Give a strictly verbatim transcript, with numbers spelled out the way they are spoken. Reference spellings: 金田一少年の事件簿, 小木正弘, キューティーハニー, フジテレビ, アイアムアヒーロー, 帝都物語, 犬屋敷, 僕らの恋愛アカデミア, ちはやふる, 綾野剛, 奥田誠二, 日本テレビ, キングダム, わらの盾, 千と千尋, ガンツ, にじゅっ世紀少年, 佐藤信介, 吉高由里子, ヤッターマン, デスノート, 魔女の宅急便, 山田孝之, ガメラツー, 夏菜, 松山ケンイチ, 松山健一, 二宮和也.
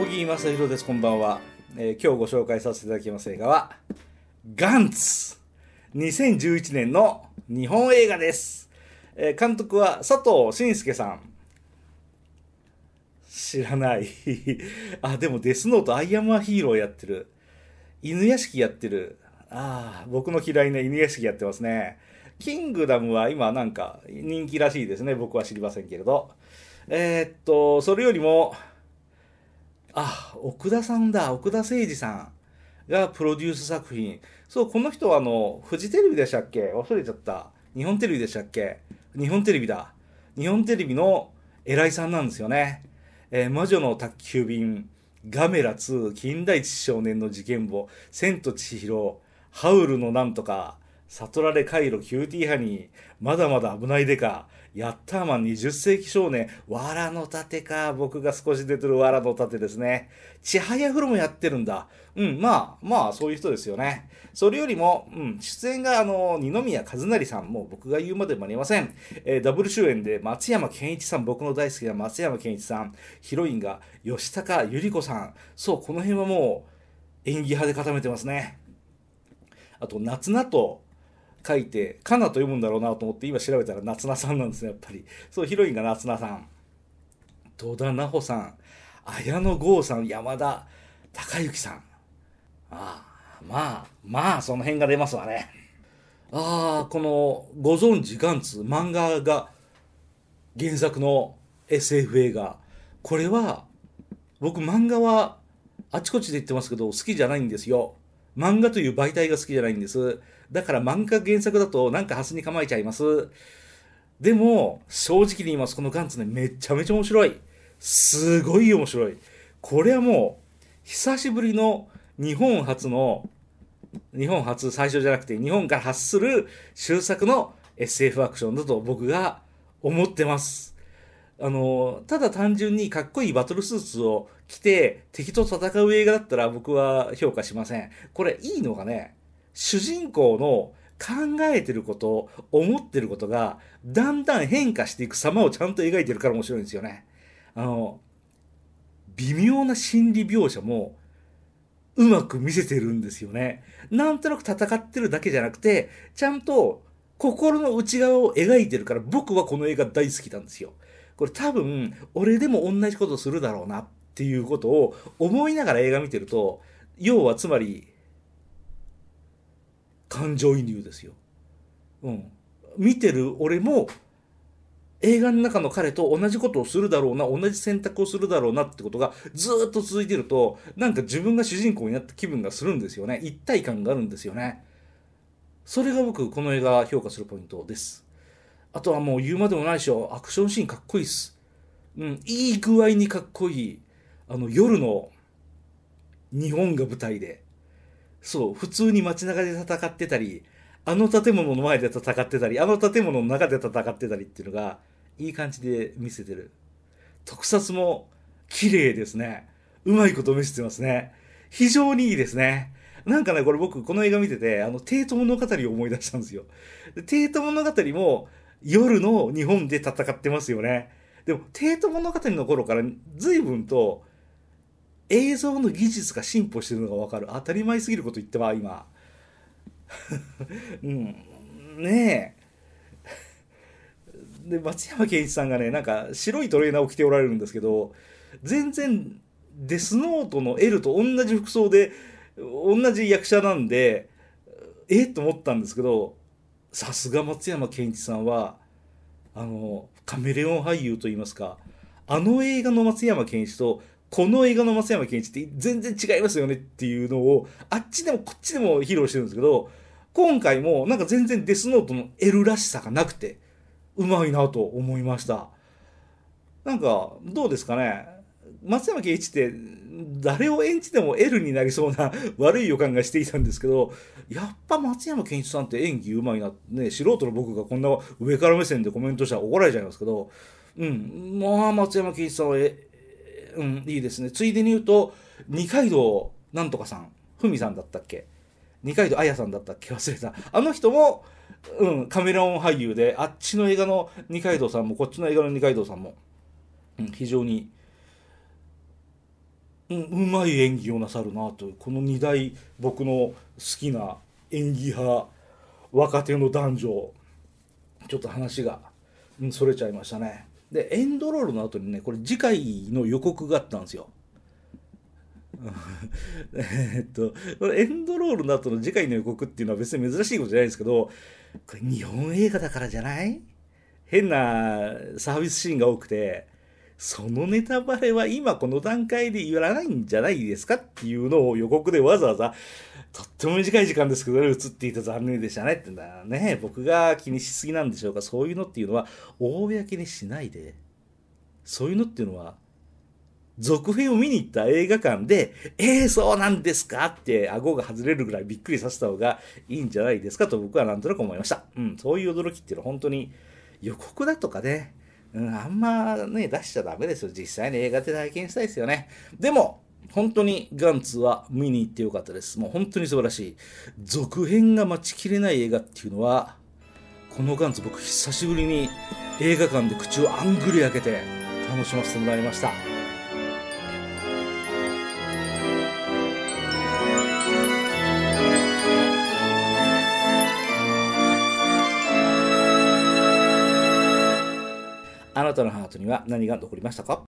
小木正弘です。こんばんは、えー、今日ご紹介させていただきます映画はガンツ、にせんじゅういちねんの日本映画です。えー、監督は佐藤信介さん。知らない。あ、でもデスノート、アイアムアヒーローやってる、犬屋敷やってる。ああ、僕の嫌いな犬屋敷やってますね。キングダムは今なんか人気らしいですね。僕は知りませんけれど。えー、っと、それよりも、あ、奥田さんだ。奥田誠二さんがプロデュース作品。そう、この人はあの、フジテレビでしたっけ？忘れちゃった。日本テレビでしたっけ？日本テレビだ。日本テレビの偉いさんなんですよね。えー、魔女の宅急便、ガメラツー、金田一少年の事件簿、千と千尋、ハウルのなんとか、悟られカイロ、キューティーハニー、まだまだ危ないでか、ヤッターマン、にじゅっ世紀少年、わらの盾か。僕が少し出てるわらの盾ですね。ちはやふるもやってるんだ。うん、まあ、まあ、そういう人ですよね。それよりも、うん、出演があの、二宮和也さん、もう僕が言うまでもありません。えー、ダブル主演で松山健一さん、僕の大好きな松山健一さん、ヒロインが吉高由里子さん。そう、この辺はもう、演技派で固めてますね。あと、夏菜と、書いてかなと読むんだろうなと思って今調べたら夏菜さんなんですね。やっぱりそう、ヒロインが夏菜さん、戸田奈穂さん、綾野剛さん、山田孝之さん。ああ、まあまあその辺が出ますわね。ああ、このご存知ガンツ、漫画が原作の エスエフ 映画。これは僕漫画はあちこちで言ってますけど好きじゃないんですよ。漫画という媒体が好きじゃないんです。だから漫画原作だとなんかハスに構えちゃいます。でも、正直に言います。このガンツね、めちゃめちゃ面白い。すごい面白い。これはもう、久しぶりの日本初の、日本初最初じゃなくて日本から発する終作の エスエフ アクションだと僕が思ってます。あの、ただ単純にかっこいいバトルスーツを着て敵と戦う映画だったら僕は評価しません。これいいのがね、主人公の考えてること、思ってることがだんだん変化していく様をちゃんと描いてるから面白いんですよね。あの、微妙な心理描写もうまく見せてるんですよね。なんとなく戦ってるだけじゃなくて、ちゃんと心の内側を描いてるから僕はこの映画大好きなんですよ。これ多分俺でも同じことするだろうなっていうことを思いながら映画見てると、要はつまり感情移入ですよ。うん。見てる俺も映画の中の彼と同じことをするだろうな、同じ選択をするだろうなってことがずーっと続いてると、なんか自分が主人公になった気分がするんですよね。一体感があるんですよね。それが僕この映画評価するポイントです。あとはもう言うまでもないでしょ。アクションシーンかっこいいっす。うん、いい具合にかっこいい。あの、夜の日本が舞台で。そう、普通に街中で戦ってたり、あの建物の前で戦ってたり、あの建物の中で戦ってたりっていうのが、いい感じで見せてる。特撮も綺麗ですね。うまいこと見せてますね。非常にいいですね。なんかね、これ僕、この映画見てて、あの、帝都物語を思い出したんですよ。帝都物語も、夜の日本で戦ってますよね。でも帝都物語の頃から随分と映像の技術が進歩してるのがわかる。当たり前すぎること言ってば今。うん、ねえ。で、松山ケンイチさんがね、なんか白いトレーナーを着ておられるんですけど、全然デスノートの エル と同じ服装で同じ役者なんで、えっと思ったんですけど、さすが松山ケンイチさんはあのカメレオン俳優といいますか、あの映画の松山ケンイチとこの映画の松山ケンイチって全然違いますよねっていうのをあっちでもこっちでも披露してるんですけど、今回もなんか全然デスノートの エル らしさがなくてうまいなと思いました。なんかどうですかね、松山ケンイチって誰を演じても エル になりそうな悪い予感がしていたんですけど、やっぱ松山ケンイチさんって演技うまいな、ね、素人の僕がこんな上から目線でコメントしたら怒られちゃいますけど、うん、まあ松山ケンイチさんは、うん、いいですね。ついでに言うと二階堂なんとかさん、ふみさんだったっけ、二階堂あやさんだったっけ、忘れた。あの人も、うん、カメラオン俳優で、あっちの映画の二階堂さんもこっちの映画の二階堂さんも、うん、非常にうん、うまい演技をなさるなと、このに大僕の好きな演技派若手の男女。ちょっと話が、うん、それちゃいましたね。でエンドロールの後にね、これ次回の予告があったんですよ。えっとエンドロールの後の次回の予告っていうのは別に珍しいことじゃないんですけど、これ日本映画だからじゃない？変なサービスシーンが多くて、そのネタバレは今この段階でやらないんじゃないですかっていうのを予告でわざわざ、とっても短い時間ですけどね、映っていた残念でしたねってんだね。僕が気にしすぎなんでしょうか。そういうのっていうのは公にしないで、そういうのっていうのは続編を見に行った映画館で、えー、そうなんですかって顎が外れるぐらいびっくりさせた方がいいんじゃないですかと僕はなんとなく思いました。うん、そういう驚きっていうのは本当に予告だとかね、うん、あんまね、出しちゃダメですよ。実際に映画で体験したいですよね。でも、本当にガンツは見に行ってよかったです。もう本当に素晴らしい。続編が待ちきれない映画っていうのは、このガンツ僕久しぶりに映画館で口をあんぐり開けて楽しませてもらいました。あなたのハートには何が残りましたか？